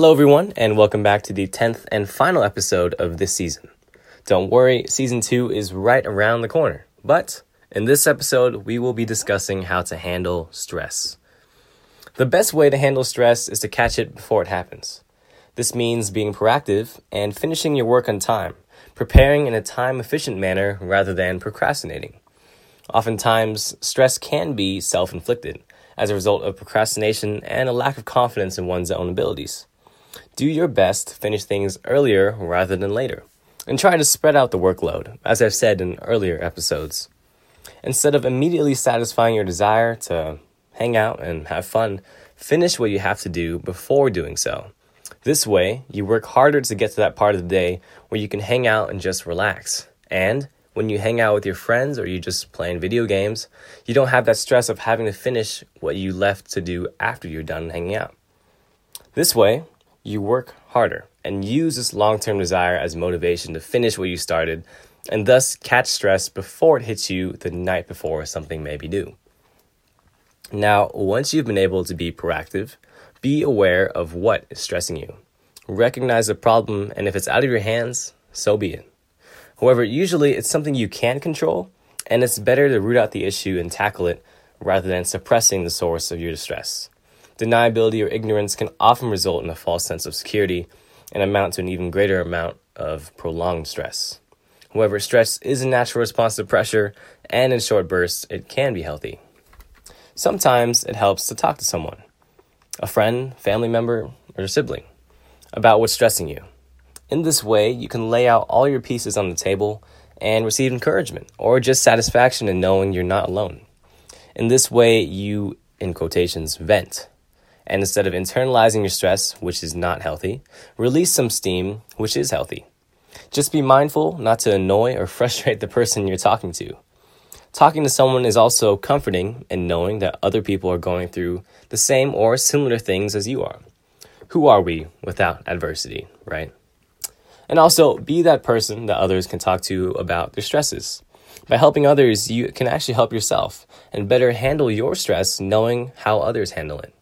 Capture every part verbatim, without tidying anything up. Hello everyone, and welcome back to the tenth and final episode of this season. Don't worry, season two is right around the corner. But in this episode, we will be discussing how to handle stress. The best way to handle stress is to catch it before it happens. This means being proactive and finishing your work on time, preparing in a time-efficient manner rather than procrastinating. Oftentimes, stress can be self-inflicted as a result of procrastination and a lack of confidence in one's own abilities. Do your best to finish things earlier rather than later, and try to spread out the workload, as I've said in earlier episodes. Instead of immediately satisfying your desire to hang out and have fun, finish what you have to do before doing so. This way, you work harder to get to that part of the day where you can hang out and just relax. And when you hang out with your friends or you're just playing video games, you don't have that stress of having to finish what you left to do after you're done hanging out. This way, you work harder and use this long-term desire as motivation to finish what you started and thus catch stress before it hits you the night before something may be due. Now, once you've been able to be proactive, be aware of what is stressing you. Recognize the problem, and if it's out of your hands, so be it. However, usually it's something you can control, and it's better to root out the issue and tackle it rather than suppressing the source of your distress. Deniability or ignorance can often result in a false sense of security and amount to an even greater amount of prolonged stress. However, stress is a natural response to pressure, and in short bursts, it can be healthy. Sometimes it helps to talk to someone, a friend, family member, or a sibling, about what's stressing you. In this way, you can lay out all your pieces on the table and receive encouragement or just satisfaction in knowing you're not alone. In this way, you, in quotations, vent. And instead of internalizing your stress, which is not healthy, release some steam, which is healthy. Just be mindful not to annoy or frustrate the person you're talking to. Talking to someone is also comforting in knowing that other people are going through the same or similar things as you are. Who are we without adversity, right? And also, be that person that others can talk to about their stresses. By helping others, you can actually help yourself and better handle your stress knowing how others handle it.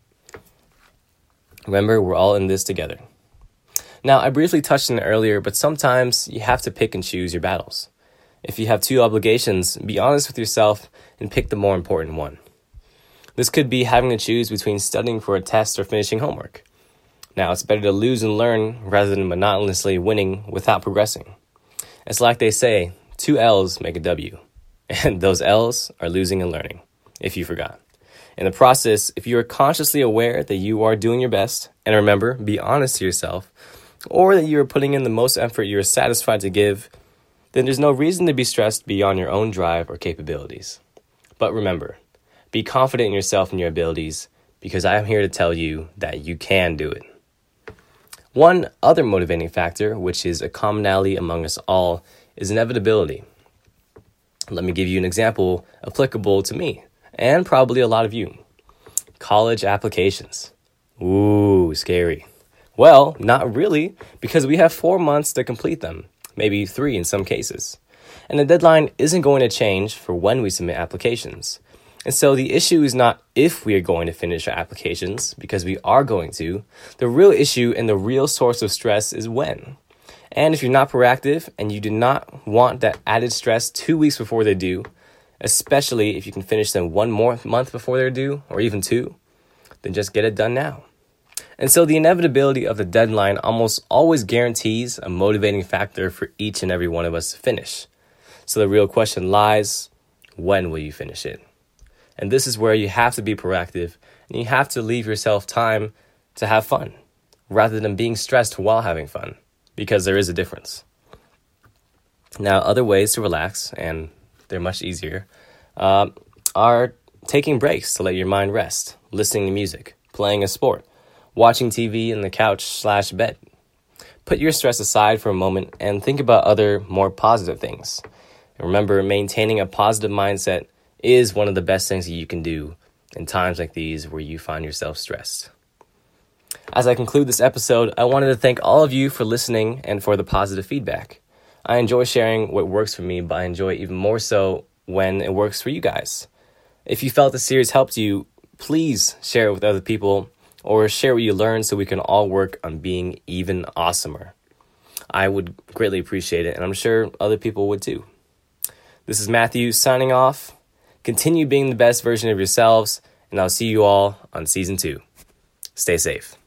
Remember, we're all in this together. Now, I briefly touched on it earlier, but sometimes you have to pick and choose your battles. If you have two obligations, be honest with yourself and pick the more important one. This could be having to choose between studying for a test or finishing homework. Now, it's better to lose and learn rather than monotonously winning without progressing. It's like they say, two L's make a W. And those L's are losing and learning, if you forgot. In the process, if you are consciously aware that you are doing your best, and remember, be honest to yourself, or that you are putting in the most effort you are satisfied to give, then there's no reason to be stressed beyond your own drive or capabilities. But remember, be confident in yourself and your abilities, because I am here to tell you that you can do it. One other motivating factor, which is a commonality among us all, is inevitability. Let me give you an example applicable to me. And probably a lot of you. College applications. Ooh, scary. Well, not really, because we have four months to complete them, maybe three in some cases. And the deadline isn't going to change for when we submit applications. And so the issue is not if we are going to finish our applications, because we are going to. The real issue and the real source of stress is when. And if you're not proactive and you do not want that added stress two weeks before they due, especially if you can finish them one more month before they're due, or even two, then just get it done now. And so the inevitability of the deadline almost always guarantees a motivating factor for each and every one of us to finish. So the real question lies, when will you finish it? And this is where you have to be proactive, and you have to leave yourself time to have fun, rather than being stressed while having fun, because there is a difference. Now, other ways to relax, and they're much easier, uh, are taking breaks to let your mind rest, listening to music, playing a sport, watching T V on the couch slash bed. Put your stress aside for a moment and think about other, more positive things. And remember, maintaining a positive mindset is one of the best things that you can do in times like these where you find yourself stressed. As I conclude this episode, I wanted to thank all of you for listening and for the positive feedback. I enjoy sharing what works for me, but I enjoy even more so when it works for you guys. If you felt the series helped you, please share it with other people or share what you learned so we can all work on being even awesomer. I would greatly appreciate it, and I'm sure other people would too. This is Matthew signing off. Continue being the best version of yourselves, and I'll see you all on season two. Stay safe.